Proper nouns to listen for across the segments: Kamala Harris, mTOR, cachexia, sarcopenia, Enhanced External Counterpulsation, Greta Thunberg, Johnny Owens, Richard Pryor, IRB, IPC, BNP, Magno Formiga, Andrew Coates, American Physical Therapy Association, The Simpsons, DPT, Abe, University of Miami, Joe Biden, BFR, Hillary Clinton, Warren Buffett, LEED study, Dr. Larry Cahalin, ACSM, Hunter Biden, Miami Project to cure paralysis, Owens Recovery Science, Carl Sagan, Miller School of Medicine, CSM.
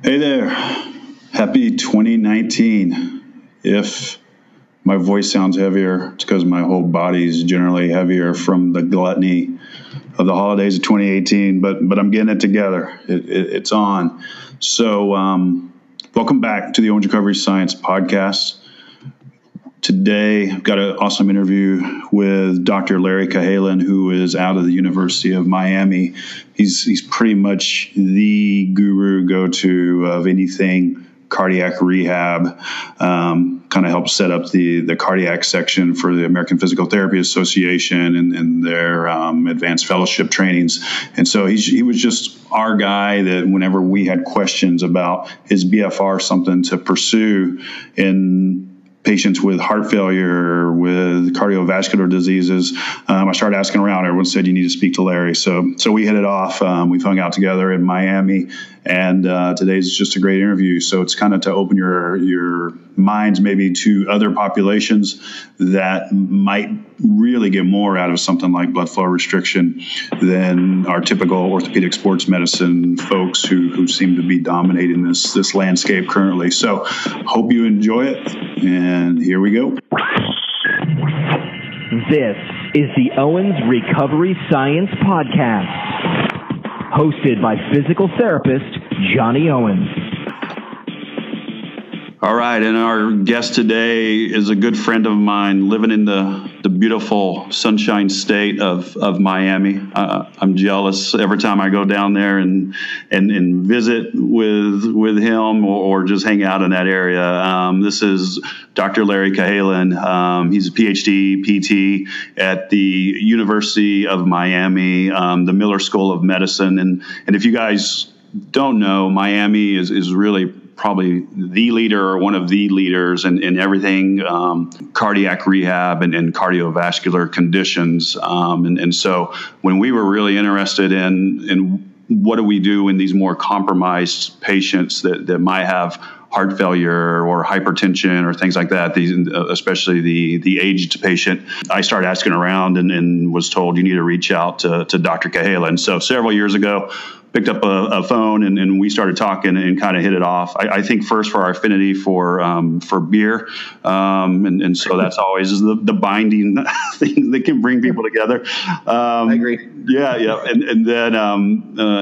Hey there. Happy 2019. If my voice sounds heavier, it's because my whole body's generally heavier from the gluttony of the holidays of 2018, but I'm getting it together. It's on. So welcome back to the Owens Recovery Science podcast. Today, I've got an awesome interview with Dr. Larry Cahalin, who is out of the University of Miami. He's pretty much the guru go-to of anything cardiac rehab, kind of helped set up the cardiac section for the American Physical Therapy Association and their advanced fellowship trainings. And so he was just our guy that whenever we had questions about is BFR something to pursue in patients with heart failure, with cardiovascular diseases, I started asking around. Everyone said, you need to speak to Larry. So we hit it off. We've hung out together in Miami, and today's just a great interview. So it's kind of to open your minds maybe to other populations that might really get more out of something like blood flow restriction than our typical orthopedic sports medicine folks who seem to be dominating this landscape currently. So hope you enjoy it, and here we go. This is the Owens Recovery Science Podcast, hosted by physical therapist Johnny Owens. All right, and our guest today is a good friend of mine living in the beautiful sunshine state of Miami. I'm jealous every time I go down there and visit with him or just hang out in that area. This is Dr. Larry Cahalin. He's a PhD, PT at the University of Miami, the Miller School of Medicine. And if you guys don't know, Miami is really probably the leader or one of the leaders in everything cardiac rehab and cardiovascular conditions. And so when we were really interested in what do we do in these more compromised patients that might have heart failure or hypertension or things like that, these, especially the aged patient, I started asking around and was told, you need to reach out to Dr. Cahalin. So several years ago, picked up a phone and we started talking and kind of hit it off. I think first for our affinity for beer. And so that's always the binding thing that can bring people together. I agree. Yeah. And then,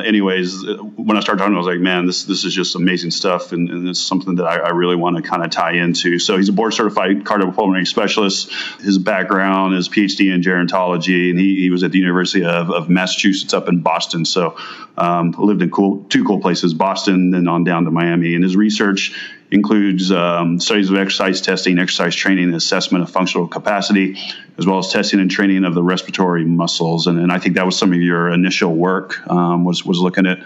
anyways, when I started talking, I was like, man, this is just amazing stuff. And it's something that I really want to kind of tie into. So he's a board certified cardiopulmonary specialist. His background is PhD in gerontology, and he was at the University of Massachusetts up in Boston. So, lived in two cool places, Boston and on down to Miami. And his research includes studies of exercise testing, exercise training, assessment of functional capacity, as well as testing and training of the respiratory muscles. And I think that was some of your initial work, was looking at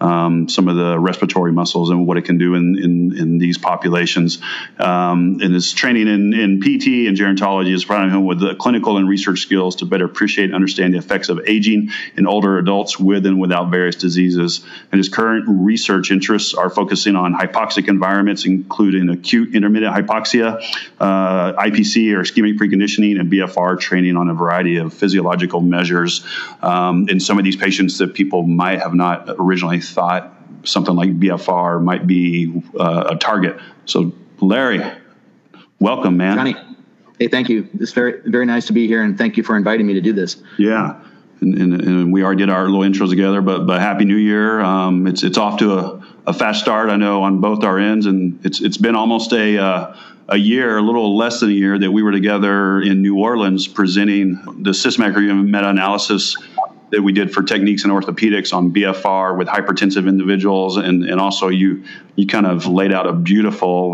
some of the respiratory muscles and what it can do in these populations. And his training in PT and gerontology is providing him with the clinical and research skills to better appreciate and understand the effects of aging in older adults with and without various diseases. And his current research interests are focusing on hypoxic environments, including acute intermittent hypoxia, IPC or ischemic preconditioning, and BFR training on a variety of physiological measures in some of these patients that people might have not originally thought something like BFR might be a target. So, Larry, welcome, man. Johnny, hey, thank you. It's very, very nice to be here, and thank you for inviting me to do this. Yeah, and we already did our little intros together, but Happy New Year. It's off to a fast start, I know, on both our ends, and it's been almost a year, a little less than a year, that we were together in New Orleans presenting the systematic review and meta-analysis that we did for techniques in orthopedics on BFR with hypertensive individuals, and also you kind of laid out a beautiful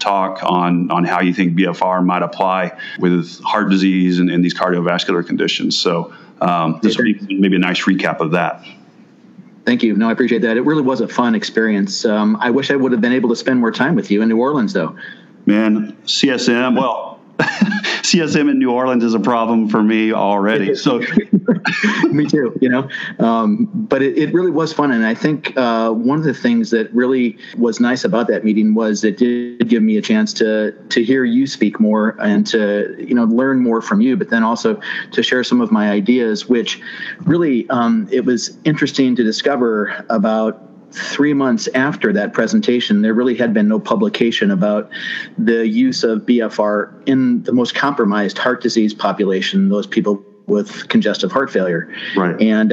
talk on how you think BFR might apply with heart disease and these cardiovascular conditions. So this will be maybe a nice recap of that. Thank you. No, I appreciate that. It really was a fun experience. I wish I would have been able to spend more time with you in New Orleans, though. Man, CSM, well, CSM in New Orleans is a problem for me already. So, me too, you know. But it really was fun. And I think one of the things that really was nice about that meeting was it did give me a chance to hear you speak more and to, you know, learn more from you, but then also to share some of my ideas, which really it was interesting to discover about 3 months after that presentation, there really had been no publication about the use of BFR in the most compromised heart disease population, those people with congestive heart failure. Right. And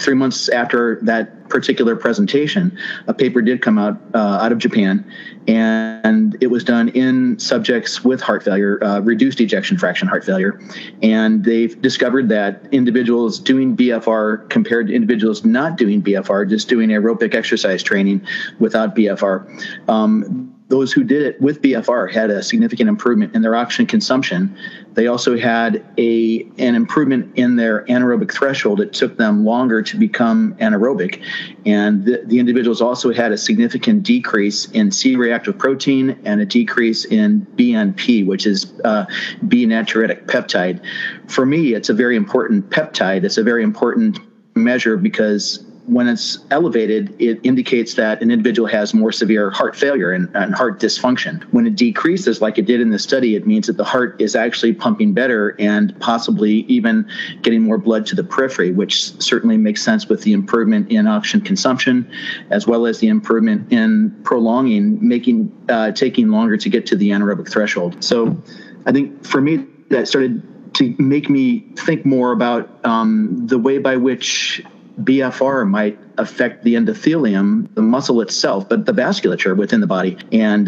3 months after that particular presentation, a paper did come out of Japan, and it was done in subjects with heart failure, reduced ejection fraction heart failure. And they've discovered that individuals doing BFR compared to individuals not doing BFR, just doing aerobic exercise training without BFR, those who did it with BFR had a significant improvement in their oxygen consumption. They also had an improvement in their anaerobic threshold. It took them longer to become anaerobic. And the individuals also had a significant decrease in C-reactive protein and a decrease in BNP, which is B-natriuretic peptide. For me, it's a very important peptide. It's a very important measure because when it's elevated, it indicates that an individual has more severe heart failure and heart dysfunction. When it decreases, like it did in the study, it means that the heart is actually pumping better and possibly even getting more blood to the periphery, which certainly makes sense with the improvement in oxygen consumption, as well as the improvement in taking longer to get to the anaerobic threshold. So I think for me, that started to make me think more about the way by which BFR might affect the endothelium, the muscle itself, but the vasculature within the body, and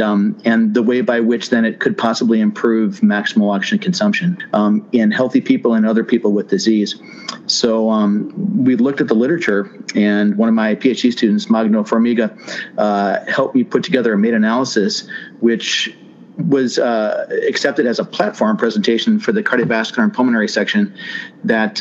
the way by which then it could possibly improve maximal oxygen consumption in healthy people and other people with disease. So we looked at the literature, and one of my PhD students, Magno Formiga, helped me put together a meta-analysis, which was accepted as a platform presentation for the cardiovascular and pulmonary section that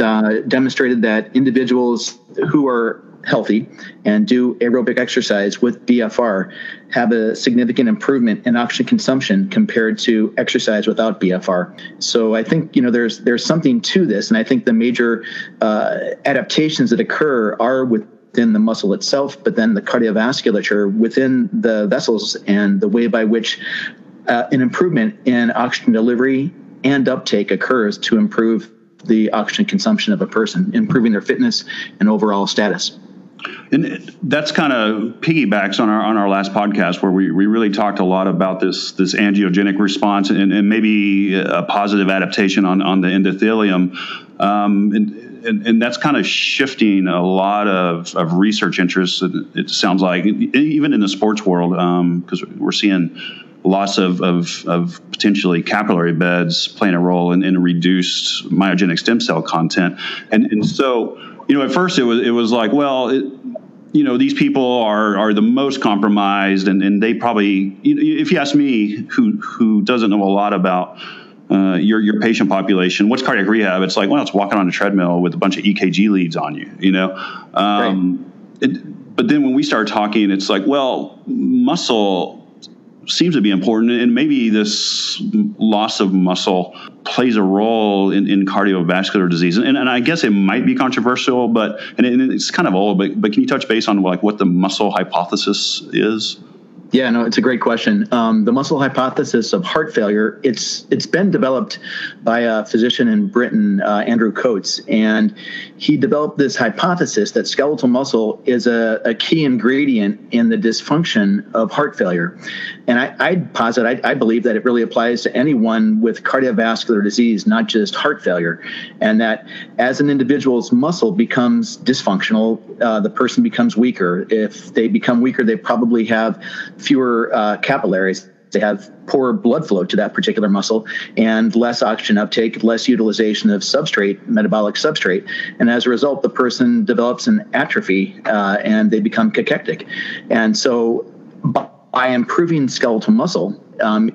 demonstrated that individuals who are healthy and do aerobic exercise with BFR have a significant improvement in oxygen consumption compared to exercise without BFR. So I think, there's something to this, and I think the major adaptations that occur are within the muscle itself, but then the cardiovasculature within the vessels and the way by which an improvement in oxygen delivery and uptake occurs to improve the oxygen consumption of a person, improving their fitness and overall status. And that's kind of piggybacks on our last podcast where we really talked a lot about this angiogenic response and maybe a positive adaptation on the endothelium. And that's kind of shifting a lot of research interests, it sounds like, even in the sports world, because we're seeing loss of potentially capillary beds playing a role in reduced myogenic stem cell content. And so, at first it was like, well, these people are the most compromised and they probably, if you ask me who doesn't know a lot about your patient population, what's cardiac rehab? It's like, well, it's walking on a treadmill with a bunch of EKG leads on you, But then when we start talking, it's like, well, muscle seems to be important, and maybe this loss of muscle plays a role in cardiovascular disease. And I guess it might be controversial, but it's kind of old. But can you touch base on what the muscle hypothesis is? Yeah, no, it's a great question. The muscle hypothesis of heart failure, it's been developed by a physician in Britain, Andrew Coates, and he developed this hypothesis that skeletal muscle is a key ingredient in the dysfunction of heart failure. And I believe that it really applies to anyone with cardiovascular disease, not just heart failure, and that as an individual's muscle becomes dysfunctional, the person becomes weaker. If they become weaker, they probably have fewer capillaries. They have poor blood flow to that particular muscle and less oxygen uptake, less utilization of metabolic substrate. And as a result, the person develops an atrophy and they become cachectic. And so by improving skeletal muscle,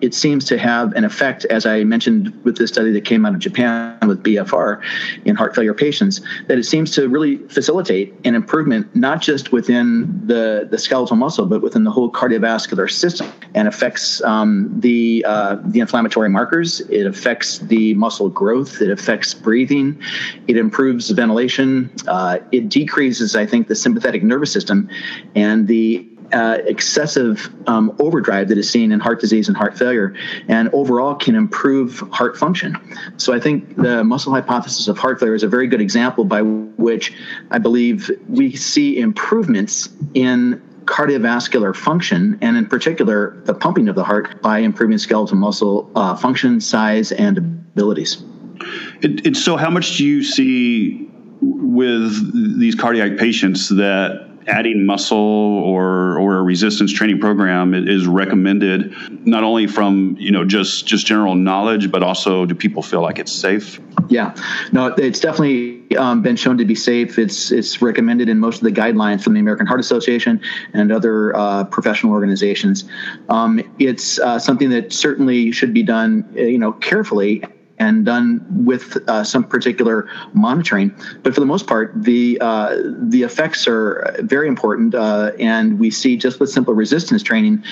it seems to have an effect, as I mentioned with this study that came out of Japan with BFR in heart failure patients, that it seems to really facilitate an improvement not just within the skeletal muscle, but within the whole cardiovascular system, and affects the inflammatory markers. It affects the muscle growth. It affects breathing. It improves ventilation. It decreases, I think, the sympathetic nervous system and the excessive overdrive that is seen in heart disease and heart failure, and overall can improve heart function. So I think the muscle hypothesis of heart failure is a very good example by which I believe we see improvements in cardiovascular function, and in particular, the pumping of the heart by improving skeletal muscle function, size, and abilities. And so how much do you see with these cardiac patients that adding muscle or a resistance training program is recommended, not only from, you know, just general knowledge, but also do people feel like it's safe? Yeah, no, it's definitely been shown to be safe. It's recommended in most of the guidelines from the American Heart Association and other professional organizations. It's something that certainly should be done, you know, carefully and done with some particular monitoring. But for the most part, the effects are very important, and we see just with simple resistance training,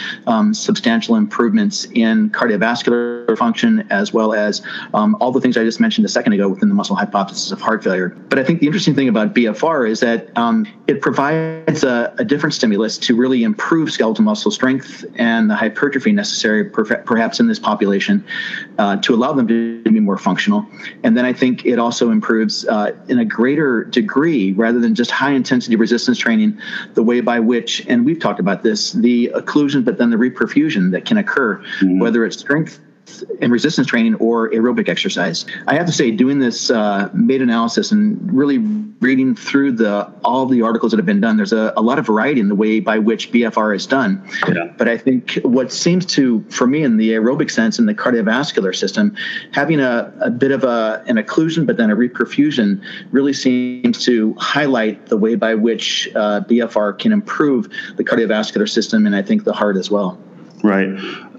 substantial improvements in cardiovascular function, as well as all the things I just mentioned a second ago within the muscle hypothesis of heart failure. But I think the interesting thing about BFR is that it provides a different stimulus to really improve skeletal muscle strength and the hypertrophy necessary, perhaps in this population, to allow them to be more functional. And then I think it also improves in a greater degree, rather than just high intensity resistance training, the way by which, and we've talked about this, the occlusion, but then the reperfusion that can occur, whether it's strength and resistance training or aerobic exercise. I have to say, doing this meta-analysis and really reading through all the articles that have been done, there's a lot of variety in the way by which BFR is done. Yeah. But I think what seems to, for me, in the aerobic sense, in the cardiovascular system, having a bit of an occlusion, but then a reperfusion, really seems to highlight the way by which BFR can improve the cardiovascular system, and I think the heart as well. Right.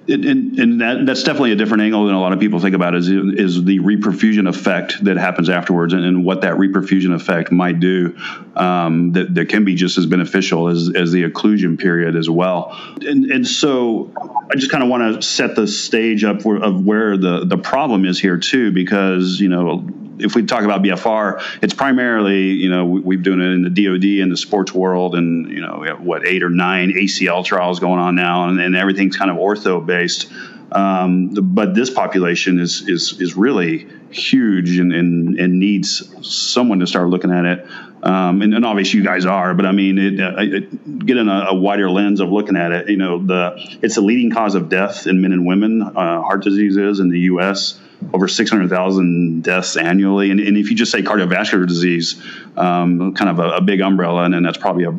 And that's definitely a different angle than a lot of people think about, is the reperfusion effect that happens afterwards, and what that reperfusion effect might do that can be just as beneficial as the occlusion period as well. And so I just kind of want to set the stage up of where the problem is here too, because, you know, if we talk about BFR, it's primarily, you know, we've doing it in the DOD and the sports world, and, you know, we have 8 or 9 ACL trials going on now, and everything's kind of ortho based. But this population is really huge and needs someone to start looking at it. And obviously you guys are, but I mean, getting a wider lens of looking at it, you know, it's the leading cause of death in men and women. Heart disease is in the U.S. over 600,000 deaths annually. And if you just say cardiovascular disease, kind of a big umbrella, and that's probably a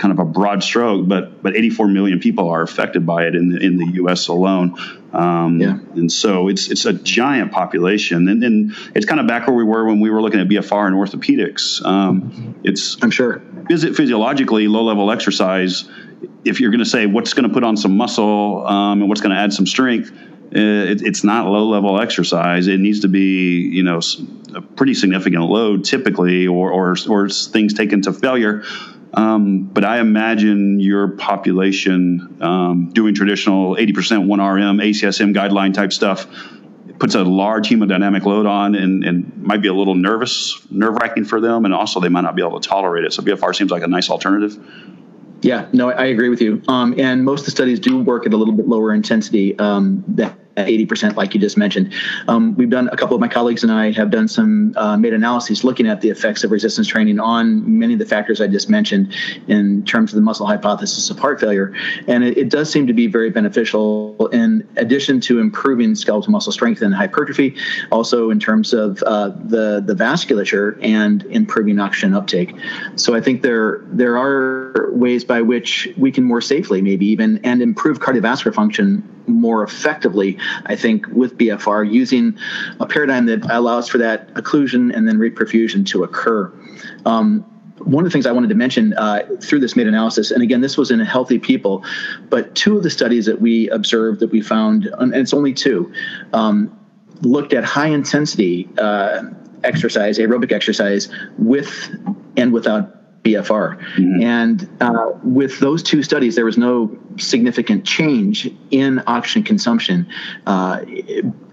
kind of a broad stroke, but 84 million people are affected by it in the U.S. alone. And so it's a giant population, and it's kind of back where we were when we were looking at BFR and orthopedics. I'm sure physiologically low level exercise. If you're going to say what's going to put on some muscle and what's going to add some strength, it's not low level exercise. It needs to be, you know, a pretty significant load typically, or things taken to failure. But I imagine your population doing traditional 80% 1RM, ACSM guideline type stuff puts a large hemodynamic load on, and might be a little nerve-wracking for them, and also they might not be able to tolerate it. So BFR seems like a nice alternative. Yeah, no, I agree with you. And most of the studies do work at a little bit lower intensity than 80%, like you just mentioned. We've done, a couple of my colleagues and I have done some meta-analyses looking at the effects of resistance training on many of the factors I just mentioned in terms of the muscle hypothesis of heart failure. And it does seem to be very beneficial, in addition to improving skeletal muscle strength and hypertrophy, also in terms of the vasculature and improving oxygen uptake. So I think there are ways by which we can more safely, maybe even, and improve cardiovascular function more effectively, I think, with BFR, using a paradigm that allows for that occlusion and then reperfusion to occur. One of the things I wanted to mention through this meta-analysis, and again, this was in healthy people, but two of the studies that we observed that we found, and it's only two, looked at high-intensity exercise, aerobic exercise, with and without BFR. Mm-hmm. And with those two studies, there was no significant change in oxygen consumption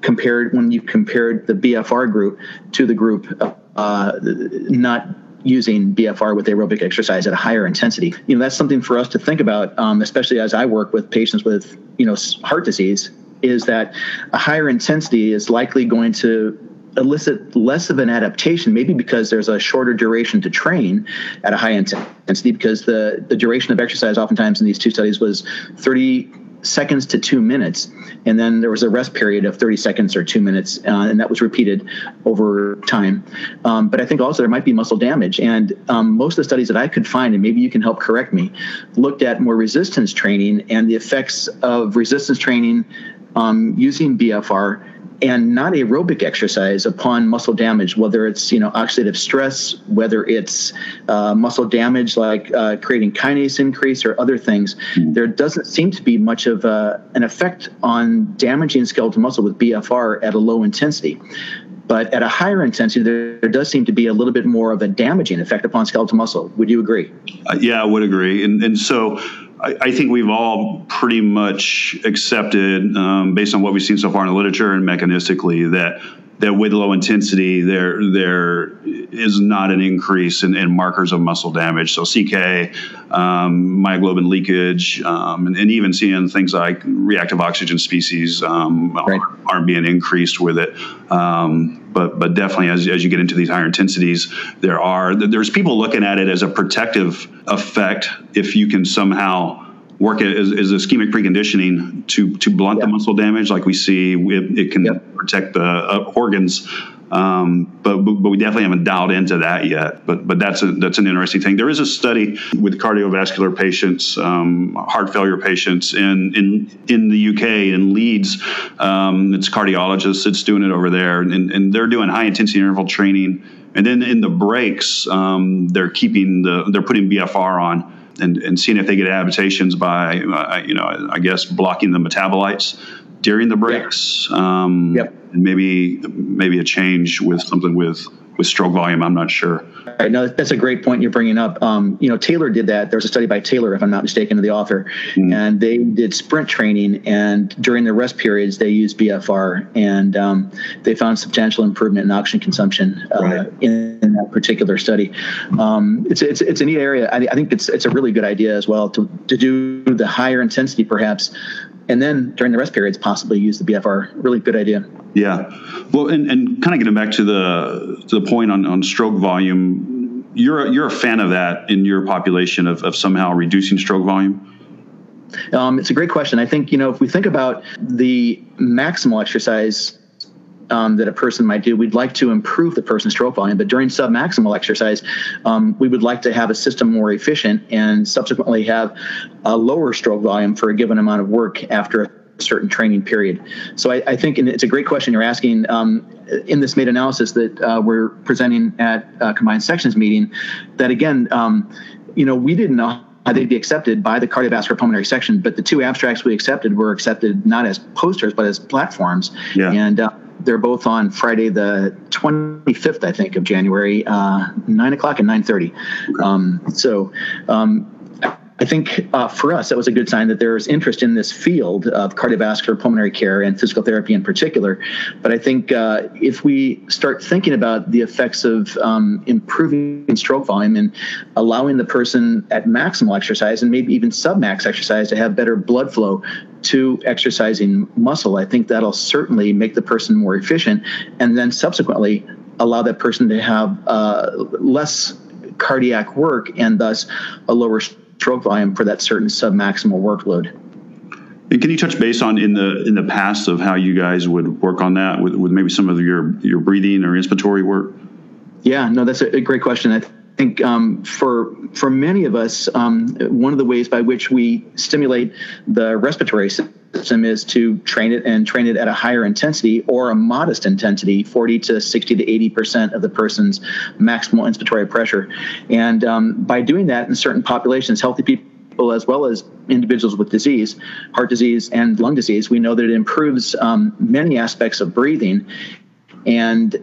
compared when you compared the BFR group to the group not using BFR with aerobic exercise at a higher intensity. You know, that's something for us to think about, especially as I work with patients with, you know, heart disease, is that a higher intensity is likely going to elicit less of an adaptation, maybe because there's a shorter duration to train at a high intensity, because the duration of exercise oftentimes in these two studies was 30 seconds to 2 minutes, and then there was a rest period of 30 seconds or 2 minutes, and that was repeated over time. But I think also there might be muscle damage, and most of the studies that I could find, and maybe you can help correct me, looked at more resistance training and the effects of resistance training using BFR and not aerobic exercise upon muscle damage, whether it's, oxidative stress, whether it's muscle damage like creating kinase increase or other things. There doesn't seem to be much of an effect on damaging skeletal muscle with BFR at a low intensity. But at a higher intensity, there does seem to be a little bit more of a damaging effect upon skeletal muscle. Would you agree? Yeah, I would agree. And so I think we've all pretty much accepted, based on what we've seen so far in the literature and mechanistically, that with low intensity, there is not an increase in markers of muscle damage. So CK, myoglobin leakage, and even seeing things like reactive oxygen species right. aren't being increased with it. But definitely as you get into these higher intensities, there's people looking at it as a protective effect if you can somehow work it as ischemic preconditioning to blunt the muscle damage, like we see. It can protect the organs, but we definitely haven't dialed into that yet. But that's an interesting thing. There is a study with cardiovascular patients, heart failure patients in the UK, in Leeds. It's cardiologists that's doing it over there, and they're doing high intensity interval training, and then in the breaks, they're putting BFR on. And seeing if they get adaptations by, I guess, blocking the metabolites during the breaks. Maybe a change with something with stroke volume. I'm not sure. All right, no, that's a great point you're bringing up. Taylor did that. There's a study by Taylor, if I'm not mistaken, the author, and they did sprint training, and during the rest periods, they used BFR, and they found substantial improvement in oxygen consumption in that particular study. It's a neat area. I think it's a really good idea as well to do the higher intensity perhaps, and then during the rest periods, possibly use the BFR. Really good idea. Yeah. Well, and kind of getting back to the point on stroke volume, you're a fan of that in your population of somehow reducing stroke volume? It's a great question. I think, if we think about the maximal exercise that a person might do, we'd like to improve the person's stroke volume, but during submaximal exercise, we would like to have a system more efficient and subsequently have a lower stroke volume for a given amount of work after a certain training period. So I think, and it's a great question you're asking, in this meta-analysis that we're presenting at a combined sections meeting, that again, we didn't know how they'd be accepted by the cardiovascular pulmonary section, but the two abstracts we accepted were accepted not as posters, but as platforms. Yeah. And they're both on Friday, the 25th, I think, of January, 9:00 and 9:30. Okay. I think for us, that was a good sign that there's interest in this field of cardiovascular pulmonary care and physical therapy in particular. But I think if we start thinking about the effects of improving stroke volume and allowing the person at maximal exercise and maybe even submax exercise to have better blood flow to exercising muscle, I think that'll certainly make the person more efficient and then subsequently allow that person to have less cardiac work and thus a lower stroke volume for that certain submaximal workload. And can you touch base on in the past of how you guys would work on that with maybe some of your breathing or inspiratory work? Yeah, no, that's a great question. I think for many of us, one of the ways by which we stimulate the respiratory system is to train it at a higher intensity or a modest intensity, 40 to 60 to 80% of the person's maximal inspiratory pressure. And by doing that in certain populations, healthy people as well as individuals with disease, heart disease and lung disease, we know that it improves many aspects of breathing and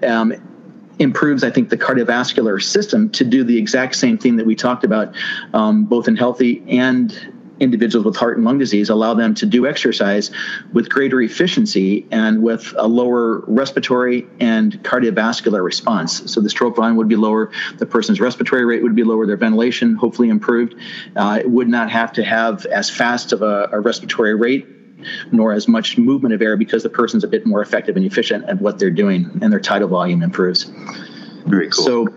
improves, I think, the cardiovascular system to do the exact same thing that we talked about, both in healthy and individuals with heart and lung disease, allow them to do exercise with greater efficiency and with a lower respiratory and cardiovascular response. So the stroke volume would be lower, the person's respiratory rate would be lower, their ventilation hopefully improved. It would not have to have as fast of a respiratory rate nor as much movement of air because the person's a bit more effective and efficient at what they're doing, and their tidal volume improves. Very cool.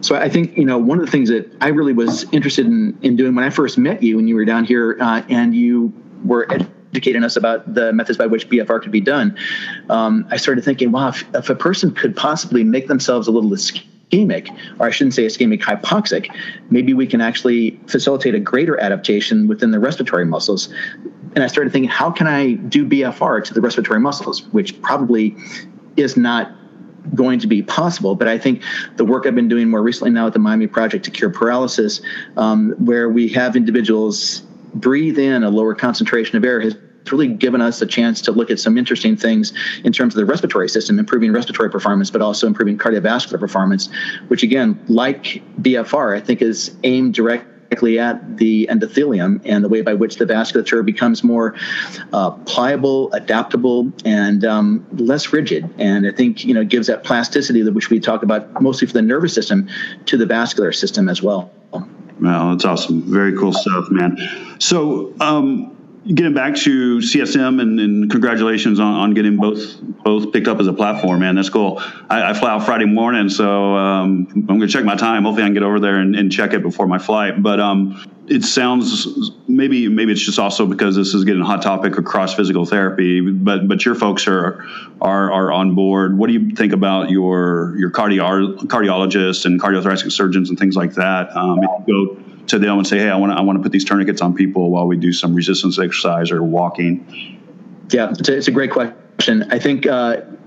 So I think, one of the things that I really was interested in doing when I first met you, and you were down here and you were educating us about the methods by which BFR could be done, I started thinking, wow, if a person could possibly make themselves a little ischemic, or I shouldn't say ischemic, hypoxic, maybe we can actually facilitate a greater adaptation within the respiratory muscles. And I started thinking, how can I do BFR to the respiratory muscles, which probably is not going to be possible. But I think the work I've been doing more recently now at the Miami Project to Cure Paralysis, where we have individuals breathe in a lower concentration of air, has really given us a chance to look at some interesting things in terms of the respiratory system, improving respiratory performance, but also improving cardiovascular performance, which again, like BFR, I think is aimed directly at the endothelium and the way by which the vasculature becomes more pliable, adaptable, and less rigid. And I think, it gives that plasticity, which we talk about mostly for the nervous system, to the vascular system as well. Well, that's awesome. Very cool stuff, man. So, getting back to CSM, and congratulations on getting both picked up as a platform, man. That's cool. I fly out Friday morning, so I'm going to check my time. Hopefully I can get over there and check it before my flight. But it sounds, maybe it's just also because this is getting a hot topic across physical therapy, but your folks are on board. What do you think about your cardiologists and cardiothoracic surgeons and things like that? If you go to them and say, hey, I want to put these tourniquets on people while we do some resistance exercise or walking? Yeah, it's a great question. I think,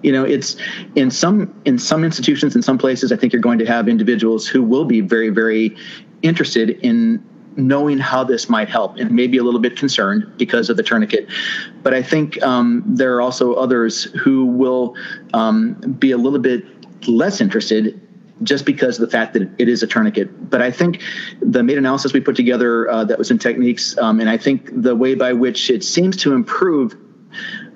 it's in some institutions, in some places, I think you're going to have individuals who will be very, very interested in knowing how this might help and maybe a little bit concerned because of the tourniquet. But I think there are also others who will be a little bit less interested just because of the fact that it is a tourniquet. But I think the meta-analysis we put together that was in Techniques, and I think the way by which it seems to improve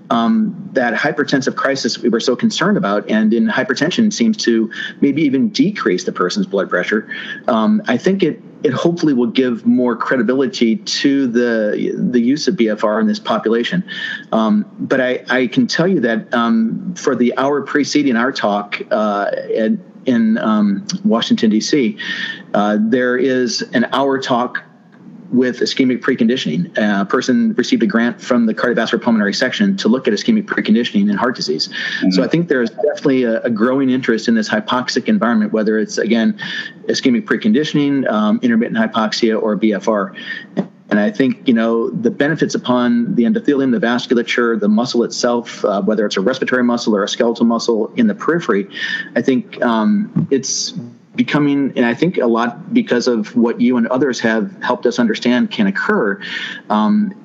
that hypertensive crisis we were so concerned about, and in hypertension seems to maybe even decrease the person's blood pressure, I think it hopefully will give more credibility to the use of BFR in this population. But I can tell you that for the hour preceding our talk in Washington, D.C., there is an hour talk with ischemic preconditioning. A person received a grant from the cardiovascular pulmonary section to look at ischemic preconditioning in heart disease. Mm-hmm. So I think there's definitely a growing interest in this hypoxic environment, whether it's, again, ischemic preconditioning, intermittent hypoxia, or BFR. And I think, the benefits upon the endothelium, the vasculature, the muscle itself, whether it's a respiratory muscle or a skeletal muscle in the periphery, I think it's becoming, and I think a lot because of what you and others have helped us understand can occur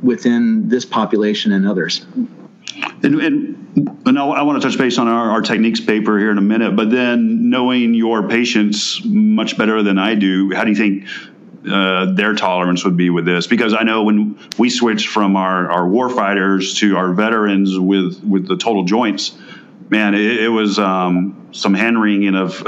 within this population and others. And I want to touch base on our techniques paper here in a minute, but then knowing your patients much better than I do, how do you think their tolerance would be with this? Because I know when we switched from our warfighters to our veterans with the total joints, man, it was some hand-wringing of,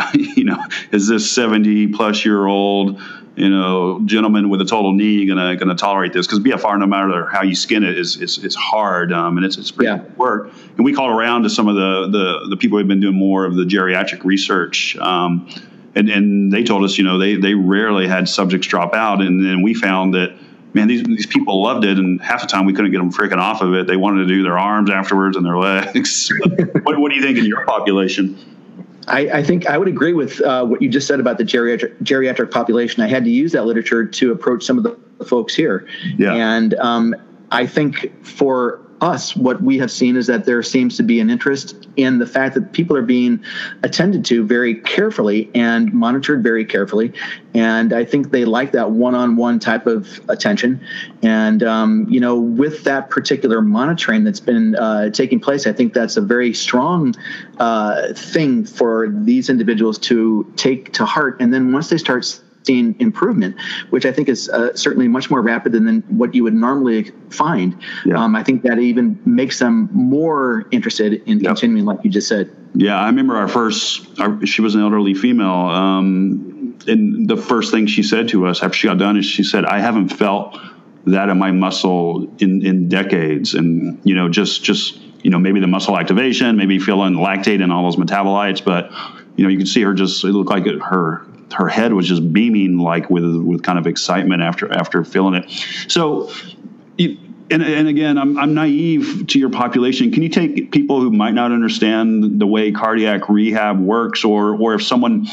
is this 70-plus-year-old, gentleman with a total knee gonna tolerate this? Because BFR, no matter how you skin it, is hard, and it's pretty good work. And we called around to some of the people who've been doing more of the geriatric research, and they told us, they rarely had subjects drop out, and then we found that, man, these people loved it, and half the time we couldn't get them freaking off of it. They wanted to do their arms afterwards and their legs. What do you think in your population? I think I would agree with what you just said about the geriatric population. I had to use that literature to approach some of the folks here. Yeah. And I think for us, what we have seen is that there seems to be an interest in the fact that people are being attended to very carefully and monitored very carefully. And I think they like that one-on-one type of attention. And, with that particular monitoring that's been taking place, I think that's a very strong thing for these individuals to take to heart. And then once they start seeing improvement, which I think is certainly much more rapid than what you would normally find. Yeah. I think that even makes them more interested in continuing, like you just said. Yeah, I remember she was an elderly female, and the first thing she said to us after she got done is she said, I haven't felt that in my muscle in decades. And, you know, just maybe the muscle activation, maybe feeling lactate and all those metabolites. But, you know, you could see her just, it looked like it, her head was just beaming, like with kind of excitement after feeling it. So, and again, I'm naive to your population. Can you take people who might not understand the way cardiac rehab works, or if someone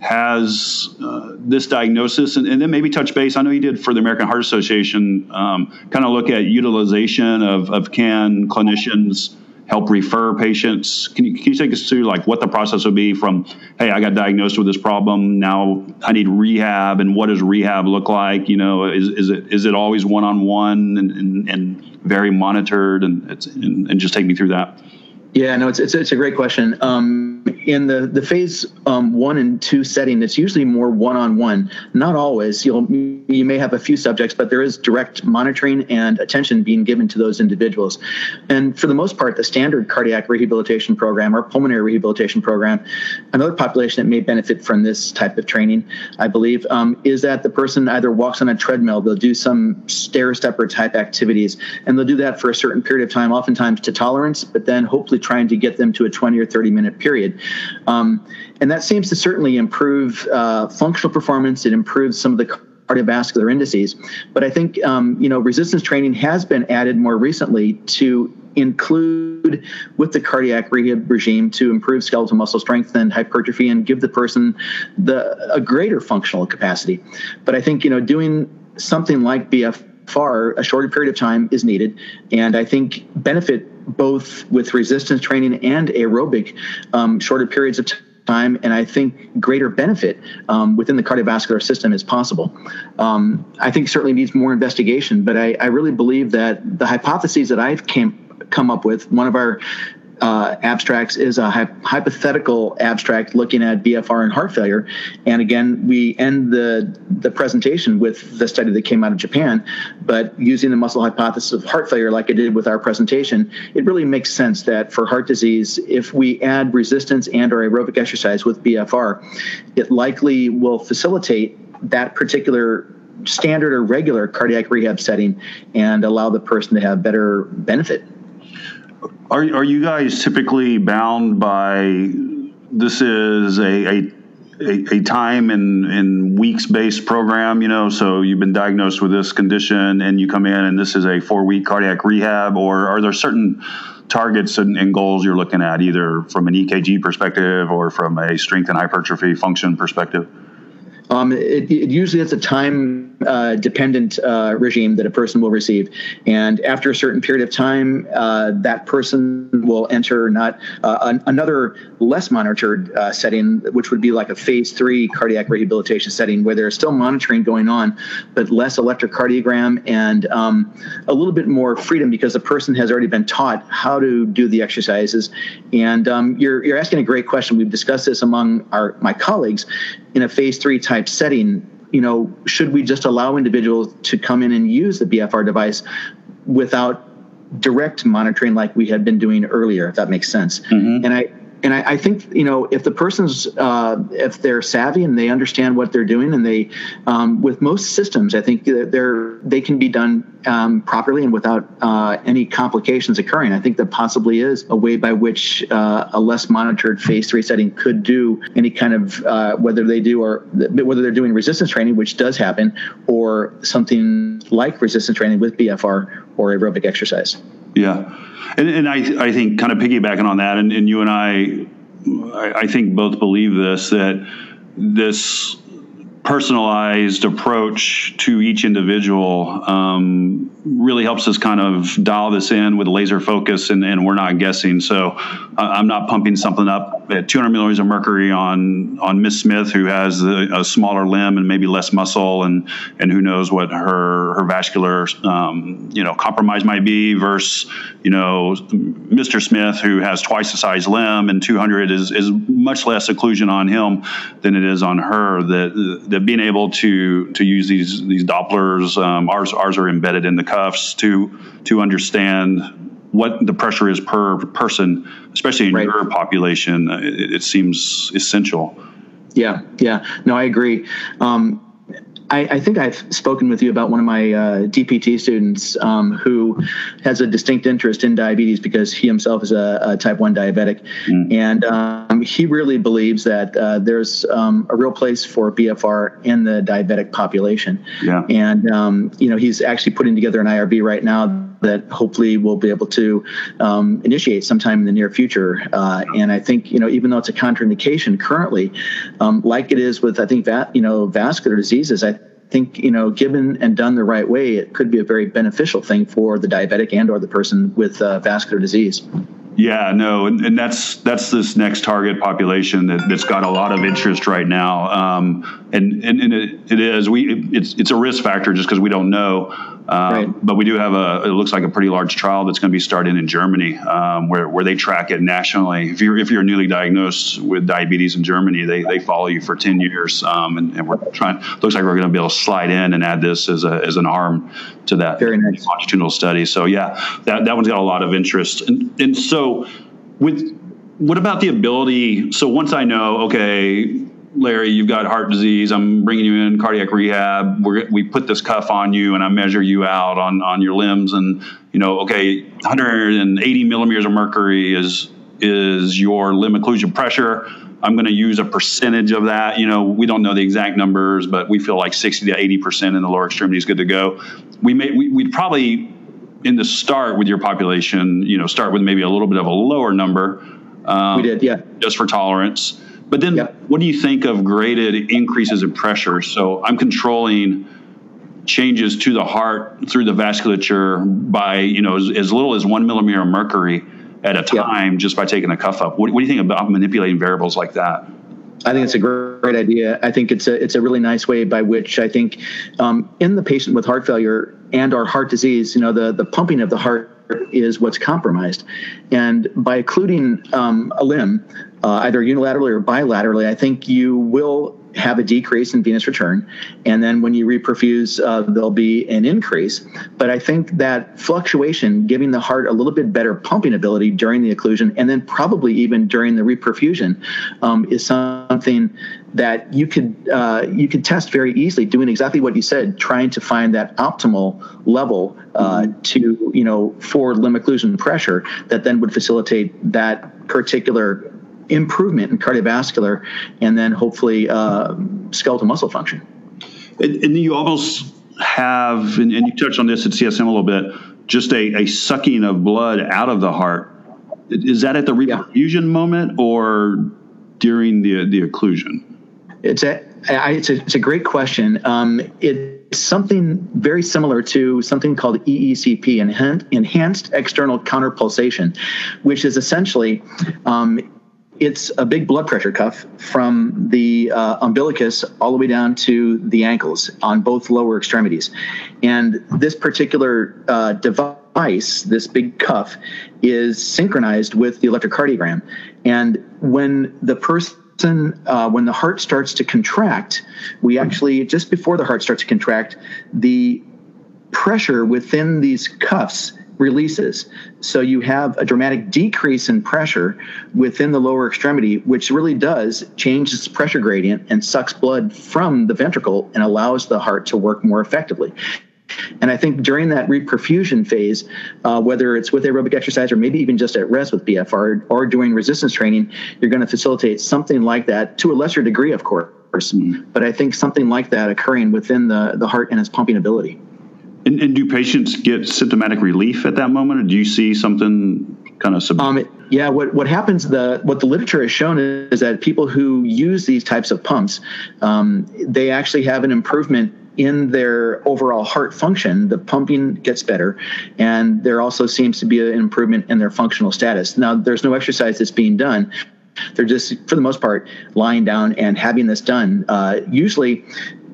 has this diagnosis, and then maybe touch base? I know you did for the American Heart Association, kind of look at utilization of can clinicians help refer patients. Can you take us through like what the process would be from, hey, I got diagnosed with this problem, now I need rehab, and what does rehab look like? You know, is it always one-on-one and very monitored, and just take me through that. Yeah, no, it's a great question. In the phase 1 and 2 setting, it's usually more one-on-one. Not always. You may have a few subjects, but there is direct monitoring and attention being given to those individuals. And for the most part, the standard cardiac rehabilitation program or pulmonary rehabilitation program, another population that may benefit from this type of training, I believe, is that the person either walks on a treadmill, they'll do some stair-stepper type activities, and they'll do that for a certain period of time, oftentimes to tolerance, but then hopefully trying to get them to a 20 or 30-minute period. And that seems to certainly improve functional performance. It improves some of the cardiovascular indices. But I think, resistance training has been added more recently to include with the cardiac rehab regime to improve skeletal muscle strength and hypertrophy and give the person a greater functional capacity. But I think, doing something like BFR, a shorter period of time is needed. And I think benefit both with resistance training and aerobic, shorter periods of time, and I think greater benefit within the cardiovascular system is possible. I think certainly needs more investigation, but I really believe that the hypotheses that I've come up with, one of our abstracts is a hypothetical abstract looking at BFR and heart failure. And again, we end the presentation with the study that came out of Japan, but using the muscle hypothesis of heart failure like I did with our presentation, it really makes sense that for heart disease, if we add resistance and or aerobic exercise with BFR, it likely will facilitate that particular standard or regular cardiac rehab setting and allow the person to have better benefit. Are you guys typically bound by this is a time in weeks-based program, so you've been diagnosed with this condition and you come in and this is a 4-week cardiac rehab, or are there certain targets and goals you're looking at either from an EKG perspective or from a strength and hypertrophy function perspective? It usually it's a time-dependent regime that a person will receive. And after a certain period of time, that person will enter another less monitored setting, which would be like a phase 3 cardiac rehabilitation setting where there's still monitoring going on, but less electrocardiogram and a little bit more freedom because the person has already been taught how to do the exercises. And you're asking a great question. We've discussed this among my colleagues in a phase 3 type setting. Should we just allow individuals to come in and use the BFR device without direct monitoring like we had been doing earlier, if that makes sense? Mm-hmm. And I think, if the person's, if they're savvy and they understand what they're doing and they, with most systems, I think they can be done properly and without any complications occurring. I think that possibly is a way by which a less monitored phase 3 setting could do any kind of, whether they're doing resistance training, which does happen, or something like resistance training with BFR or aerobic exercise. Yeah. And I think kind of piggybacking on that, and you and I think both believe this, that this personalized approach to each individual really helps us kind of dial this in with laser focus, and we're not guessing. So I'm not pumping something up at 200 millimeters of mercury on Miss Smith, who has a smaller limb and maybe less muscle, and who knows what her vascular compromise might be versus Mr. Smith, who has twice the size limb, and 200 is much less occlusion on him than it is on her. That being able to use these Dopplers, ours are embedded in the cuffs to understand what the pressure is per person, especially in right. Your population, it seems essential. Yeah. No, I agree. I think I've spoken with you about one of my DPT students who has a distinct interest in diabetes because he himself is a type 1 diabetic. Mm. And he really believes that there's a real place for BFR in the diabetic population. Yeah. And, he's actually putting together an IRB right now that hopefully we'll be able to initiate sometime in the near future. And I think, even though it's a contraindication currently, like it is with, I think, vascular diseases, I think, given and done the right way, it could be a very beneficial thing for the diabetic and or the person with vascular disease. Yeah, no, and that's this next target population that's got a lot of interest right now, and it is it's a risk factor just because we don't know, right. But we do have it looks like a pretty large trial that's going to be started in Germany, where they track it nationally. If you're newly diagnosed with diabetes in Germany, they follow you for 10 years, and we're trying. Looks like we're going to be able to slide in and add this as an arm to that very nice longitudinal study. So yeah, that one's got a lot of interest, and so. What about the ability? So once I know, okay, Larry, you've got heart disease, I'm bringing you in cardiac rehab, we put this cuff on you and I measure you out on your limbs and, okay, 180 millimeters of mercury is your limb occlusion pressure. I'm going to use a percentage of that. We don't know the exact numbers, but we feel like 60 to 80% in the lower extremity is good to go. We'd probably... in the start with your population, start with maybe a little bit of a lower number. We did, yeah. Just for tolerance. But then What do you think of graded increases in pressure? So I'm controlling changes to the heart through the vasculature by, as little as 1 millimeter of mercury at a time just by taking a cuff up. What do you think about manipulating variables like that? I think it's a great idea. I think it's a really nice way by which I think in the patient with heart failure and or heart disease, the pumping of the heart is what's compromised. And by occluding a limb, either unilaterally or bilaterally, I think you will have a decrease in venous return. And then when you reperfuse, there'll be an increase. But I think that fluctuation, giving the heart a little bit better pumping ability during the occlusion, and then probably even during the reperfusion, is something that you could test very easily, doing exactly what you said, trying to find that optimal level for limb occlusion pressure that then would facilitate that particular improvement in cardiovascular and then hopefully skeletal muscle function. And you almost have, and you touched on this at CSM a little bit, just a sucking of blood out of the heart. Is that at the reperfusion moment or during the occlusion? It's a great question. It's something very similar to something called EECP, Enhanced External Counterpulsation, which is essentially it's a big blood pressure cuff from the umbilicus all the way down to the ankles on both lower extremities. And this particular device, this big cuff, is synchronized with the electrocardiogram. And when the person... when the heart starts to contract, we actually, just before the heart starts to contract, the pressure within these cuffs releases. So you have a dramatic decrease in pressure within the lower extremity, which really does change its pressure gradient and sucks blood from the ventricle and allows the heart to work more effectively. And I think during that reperfusion phase, whether it's with aerobic exercise or maybe even just at rest with BFR or doing resistance training, you're going to facilitate something like that to a lesser degree, of course. Mm-hmm. But I think something like that occurring within the heart and its pumping ability. And do patients get symptomatic relief at that moment, or do you see something kind of what happens, what the literature has shown is that people who use these types of pumps, they actually have an improvement in their overall heart function. The pumping gets better, and there also seems to be an improvement in their functional status. Now, there's no exercise that's being done. They're just, for the most part, lying down and having this done. Usually,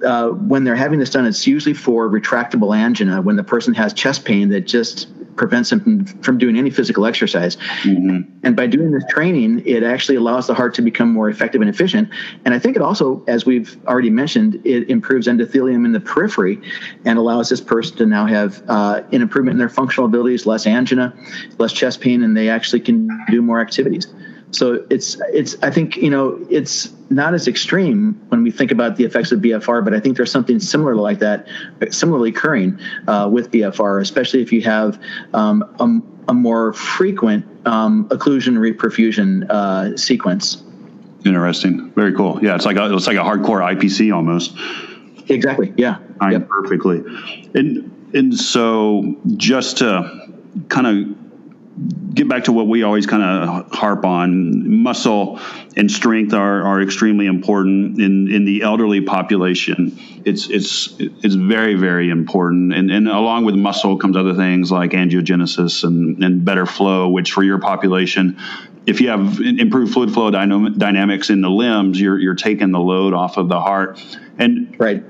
when they're having this done, it's usually for retractable angina, when the person has chest pain that just prevents them from doing any physical exercise. Mm-hmm. And by doing this training, it actually allows the heart to become more effective and efficient. And I think it also, as we've already mentioned, it improves endothelium in the periphery and allows this person to now have an improvement in their functional abilities, less angina, less chest pain, and they actually can do more activities. So it's I think, you know, it's not as extreme when we think about the effects of BFR, but I think there's something similar like that, similarly occurring with BFR, especially if you have a more frequent occlusion reperfusion sequence. Interesting. Very cool. Yeah, it's like a hardcore IPC almost. Exactly. Yeah. Yep. Perfectly. And so just to kind of get back to what we always kind of harp on, muscle and strength are extremely important in the elderly population. It's very, very important. And along with muscle comes other things like angiogenesis and better flow, which for your population, if you have improved fluid flow dynamics in the limbs, you're taking the load off of the heart. And right.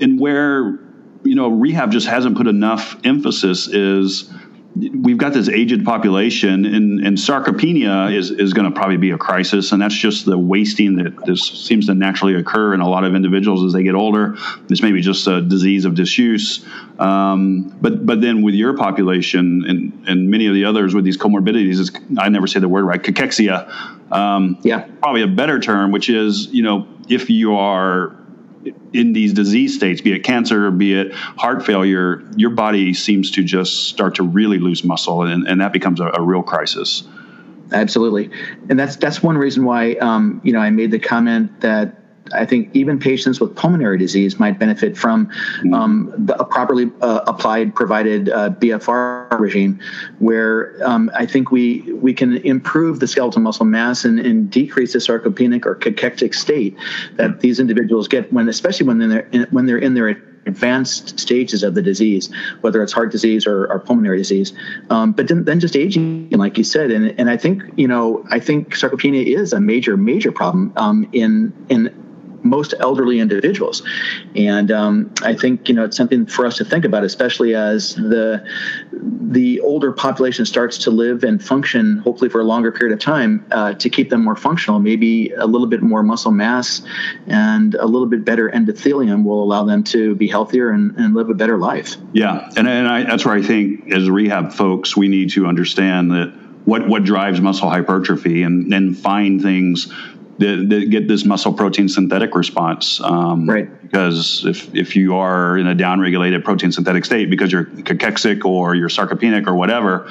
And where, you know, rehab just hasn't put enough emphasis is we've got this aged population, and sarcopenia is going to probably be a crisis. And that's just the wasting that this seems to naturally occur in a lot of individuals as they get older. This may be just a disease of disuse. But then with your population and many of the others with these comorbidities, I never say the word right, cachexia, probably a better term, which is, you know, if you are in these disease states, be it cancer, be it heart failure, your body seems to just start to really lose muscle, and that becomes a real crisis. Absolutely. And that's one reason why, you know, I made the comment that I think even patients with pulmonary disease might benefit from a properly provided BFR regime, where I think we can improve the skeletal muscle mass and decrease the sarcopenic or cachectic state that these individuals get when they're in their advanced stages of the disease, whether it's heart disease or pulmonary disease, but then just aging, like you said, and I think, you know, I think sarcopenia is a major problem in most elderly individuals, and I think, you know, it's something for us to think about, especially as the older population starts to live and function, hopefully for a longer period of time, to keep them more functional. Maybe a little bit more muscle mass and a little bit better endothelium will allow them to be healthier and live a better life. Yeah, and that's where I think as rehab folks, we need to understand that what drives muscle hypertrophy and find things that get this muscle protein synthetic response. Right. Because if you are in a downregulated protein synthetic state because you're cachexic or you're sarcopenic or whatever,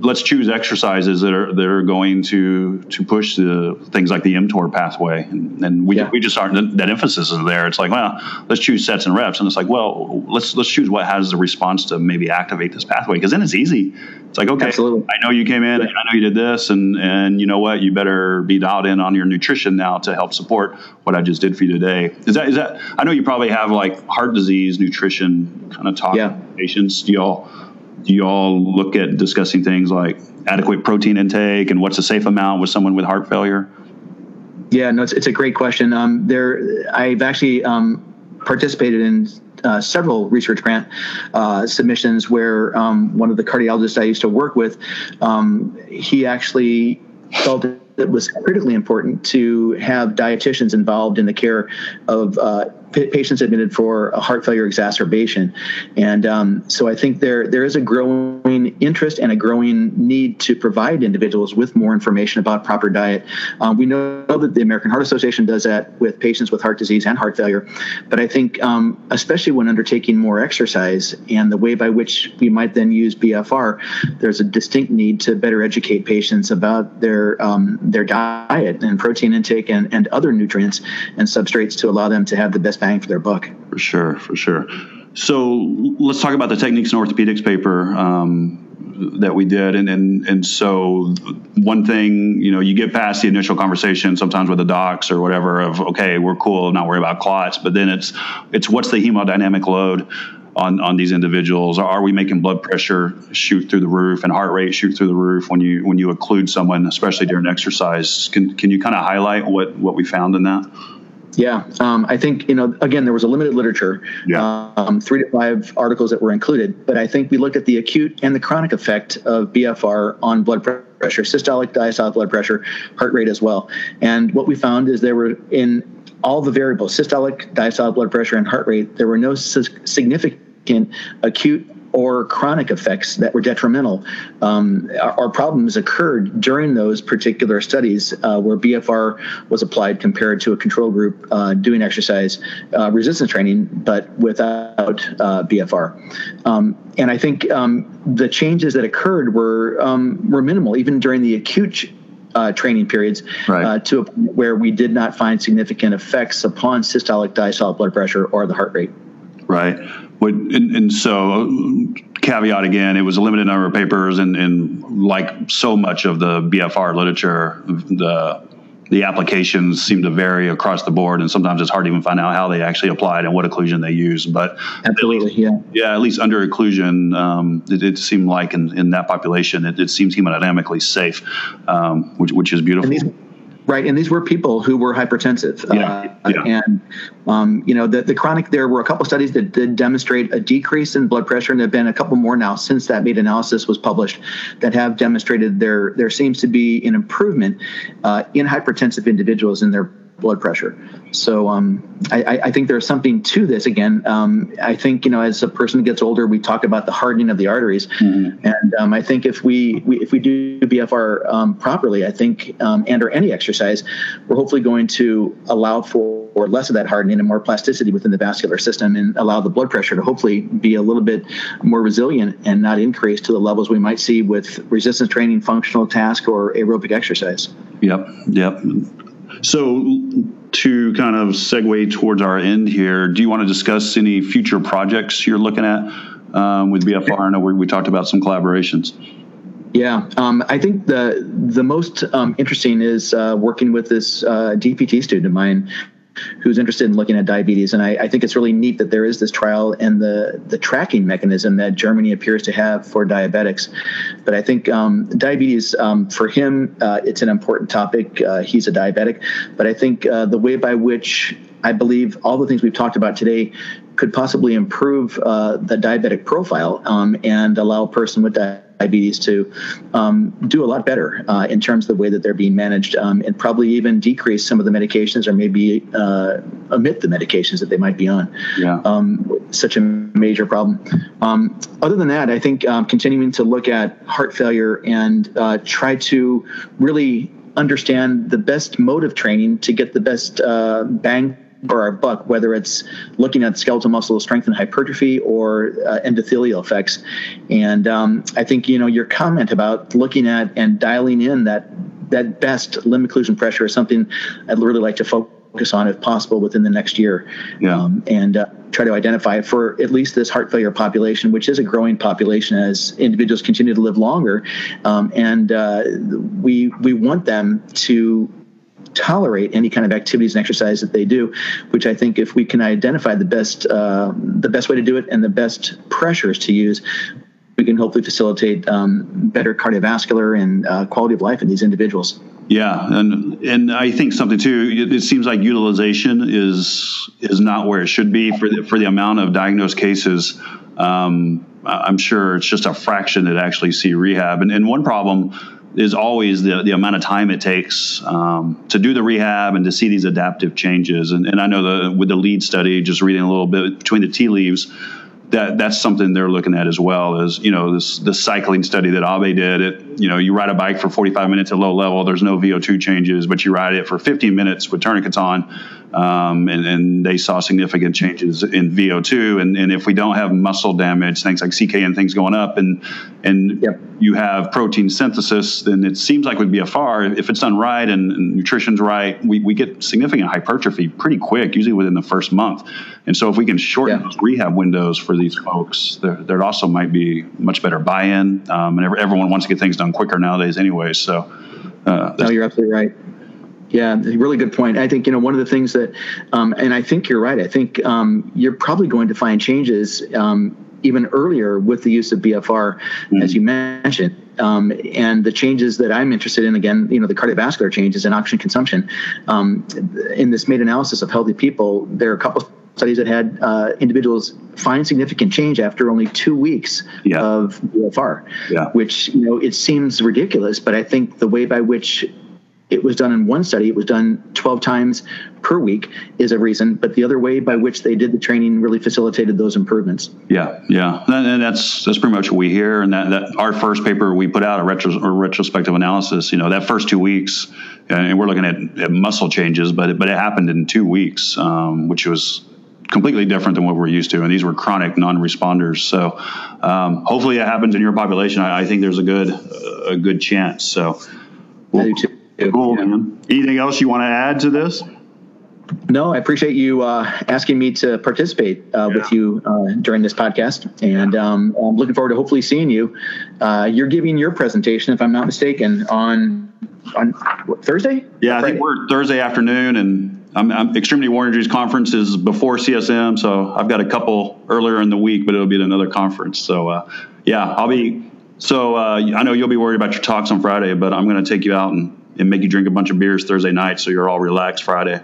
let's choose exercises that are going to push the things like the mTOR pathway. And we just aren't, that emphasis is there. It's like, well, let's choose sets and reps. And it's like, well, let's choose what has the response to maybe activate this pathway. Because then it's easy. It's like, okay, absolutely. I know you came in and I know you did this. And you know what, you better be dialed in on your nutrition now to help support what I just did for you today. Is that, I know you probably have like heart disease, nutrition kind of talk to patients. Do you all look at discussing things like adequate protein intake and what's a safe amount with someone with heart failure? Yeah, no, it's a great question. I've actually participated in several research grant submissions where one of the cardiologists I used to work with, he actually felt it was critically important to have dietitians involved in the care of patients admitted for a heart failure exacerbation. And so I think there is a growing interest and a growing need to provide individuals with more information about proper diet. We know that the American Heart Association does that with patients with heart disease and heart failure. But I think especially when undertaking more exercise and the way by which we might then use BFR, there's a distinct need to better educate patients about their diet and protein intake and other nutrients and substrates to allow them to have the best bang for their buck. For sure. So let's talk about the techniques and orthopedics paper that we did. And so one thing, you know, you get past the initial conversation sometimes with the docs or whatever of, okay, we're cool, not worry about clots. But then it's what's the hemodynamic load on these individuals? Are we making blood pressure shoot through the roof and heart rate shoot through the roof when you occlude someone, especially during exercise? Can you kind of highlight what we found in that? Yeah, I think, you know, again, there was a limited literature, 3 to 5 articles that were included, but I think we looked at the acute and the chronic effect of BFR on blood pressure, systolic, diastolic blood pressure, heart rate as well. And what we found is there were, in all the variables, systolic, diastolic blood pressure, and heart rate, there were no significant acute or chronic effects that were detrimental. Our problems occurred during those particular studies where BFR was applied compared to a control group doing exercise resistance training, but without BFR. And I think the changes that occurred were minimal, even during the acute training periods, right, to where we did not find significant effects upon systolic, diastolic blood pressure or the heart rate. Right. And so, caveat again, it was a limited number of papers, and like so much of the BFR literature, the applications seem to vary across the board, and sometimes it's hard to even find out how they actually applied and what occlusion they used. But absolutely, at least under occlusion, it seemed like in that population, it seems hemodynamically safe, which is beautiful. Right, and these were people who were hypertensive, and you know, the chronic. There were a couple studies that did demonstrate a decrease in blood pressure, and there have been a couple more now since that meta-analysis was published that have demonstrated there seems to be an improvement in hypertensive individuals in their blood pressure. So I think there's something to this. Again, I think, you know, as a person gets older, we talk about the hardening of the arteries. Mm-hmm. And I think if we do BFR properly, I think, and or any exercise, we're hopefully going to allow for less of that hardening and more plasticity within the vascular system, and allow the blood pressure to hopefully be a little bit more resilient and not increase to the levels we might see with resistance training, functional task, or aerobic exercise. Yep. So to kind of segue towards our end here, do you want to discuss any future projects you're looking at with BFR? I know we talked about some collaborations. Yeah, I think the most interesting is working with this DPT student of mine who's interested in looking at diabetes. And I think it's really neat that there is this trial and the tracking mechanism that Germany appears to have for diabetics. But I think diabetes, for him, it's an important topic. He's a diabetic. But I think the way by which I believe all the things we've talked about today could possibly improve the diabetic profile and allow a person with diabetes to do a lot better in terms of the way that they're being managed, and probably even decrease some of the medications, or maybe omit the medications that they might be on. Yeah. Such a major problem. Other than that, I think continuing to look at heart failure and try to really understand the best mode of training to get the best bang for our buck, whether it's looking at skeletal muscle strength and hypertrophy or endothelial effects. And I think, you know, your comment about looking at and dialing in that best limb occlusion pressure is something I'd really like to focus on if possible within the next year. Yeah. And try to identify for at least this heart failure population, which is a growing population as individuals continue to live longer. And we want them to tolerate any kind of activities and exercise that they do, which I think if we can identify the best way to do it and the best pressures to use, we can hopefully facilitate better cardiovascular and quality of life in these individuals. Yeah, and I think something too, it seems like utilization is not where it should be for the amount of diagnosed cases. I'm sure it's just a fraction that actually see rehab. And one problem is always the amount of time it takes to do the rehab and to see these adaptive changes. And I know with the LEED study, just reading a little bit between the tea leaves, that's something they're looking at as well, as, you know, the cycling study that Abe did. It, you know, you ride a bike for 45 minutes at low level, there's no VO2 changes, but you ride it for 15 minutes with tourniquets on, and they saw significant changes in VO2. And if we don't have muscle damage, things like CK and things going up, and yep, you have protein synthesis, then it seems like with BFR, if it's done right and nutrition's right, we get significant hypertrophy pretty quick, usually within the first month. And so if we can shorten those rehab windows for these folks, there also might be much better buy-in, and everyone wants to get things done quicker nowadays anyway. So no, you're absolutely right. Yeah, really good point. I think, you know, one of the things that and I think you're right, I think you're probably going to find changes even earlier with the use of BFR, mm-hmm, as you mentioned. And the changes that I'm interested in, again, you know, the cardiovascular changes and oxygen consumption. In this meta-analysis of healthy people, there are a couple studies that had individuals find significant change after only 2 weeks of BFR, which, you know, it seems ridiculous, but I think the way by which it was done in one study. It was done 12 times per week is a reason, but the other way by which they did the training really facilitated those improvements. Yeah, yeah, and that's pretty much what we hear. And that our first paper we put out, a retrospective analysis, you know, that first 2 weeks, and we're looking at muscle changes, but it happened in 2 weeks, which was completely different than what we're used to. And these were chronic non-responders. So hopefully it happens in your population. I think there's a good chance. So we'll, cool, yeah. Man. Anything else you want to add to this? No, I appreciate you asking me to participate with you during this podcast. And I'm looking forward to hopefully seeing you. You're giving your presentation, if I'm not mistaken, on Thursday? Yeah, I think we're Thursday afternoon, and I'm Extremity War Injuries Conference is before CSM, so I've got a couple earlier in the week, but it'll be at another conference. So, I know you'll be worried about your talks on Friday, but I'm going to take you out and make you drink a bunch of beers Thursday night so you're all relaxed Friday.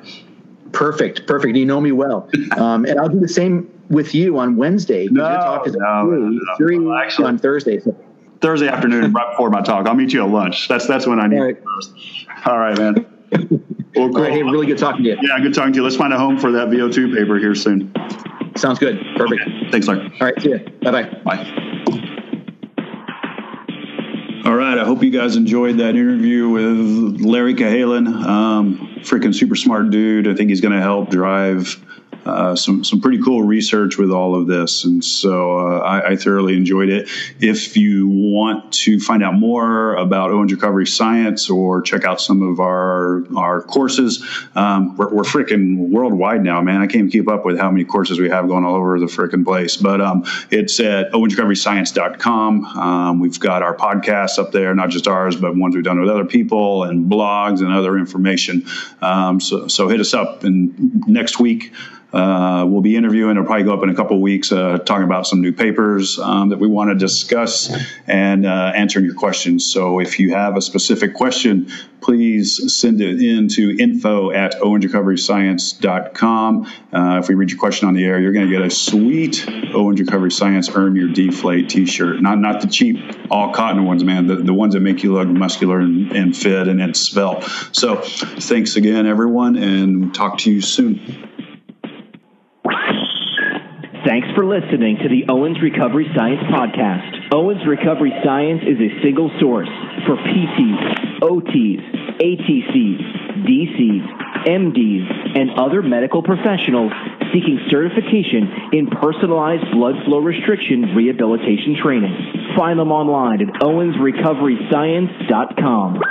Perfect. You know me well. And I'll do the same with you on Wednesday. Actually, on Thursday. Thursday afternoon, right before my talk. I'll meet you at lunch. That's when I need you first. All right, man. Well, cool. Right, hey, really good talking to you. Yeah, good talking to you. Let's find a home for that VO2 paper here soon. Sounds good. Perfect. Okay. Thanks, Larry. All right, see you. Bye-bye. Bye. All right, I hope you guys enjoyed that interview with Larry Cahalin. Freaking super smart dude. I think he's going to help drive some pretty cool research with all of this. And so I thoroughly enjoyed it. If you want to find out more about Owens Recovery Science or check out some of our courses, we're freaking worldwide now, man. I can't keep up with how many courses we have going all over the freaking place. But it's at owensrecoveryscience.com. We've got our podcasts up there, not just ours, but ones we've done with other people and blogs and other information. So hit us up. And next week, we'll be interviewing. It'll probably go up in a couple of weeks, talking about some new papers that we want to discuss and answering your questions. So if you have a specific question, please send it in to info@owensrecoveryscience.com. If we read your question on the air, you're going to get a sweet Owens Recovery Science Earn Your Deflate t-shirt. Not the cheap all cotton ones, man. The ones that make you look muscular and fit and svelte. So thanks again, everyone, and talk to you soon. Thanks for listening to the Owens Recovery Science Podcast. Owens Recovery Science is a single source for PTs, OTs, ATCs, DCs, MDs, and other medical professionals seeking certification in personalized blood flow restriction rehabilitation training. Find them online at owensrecoveryscience.com.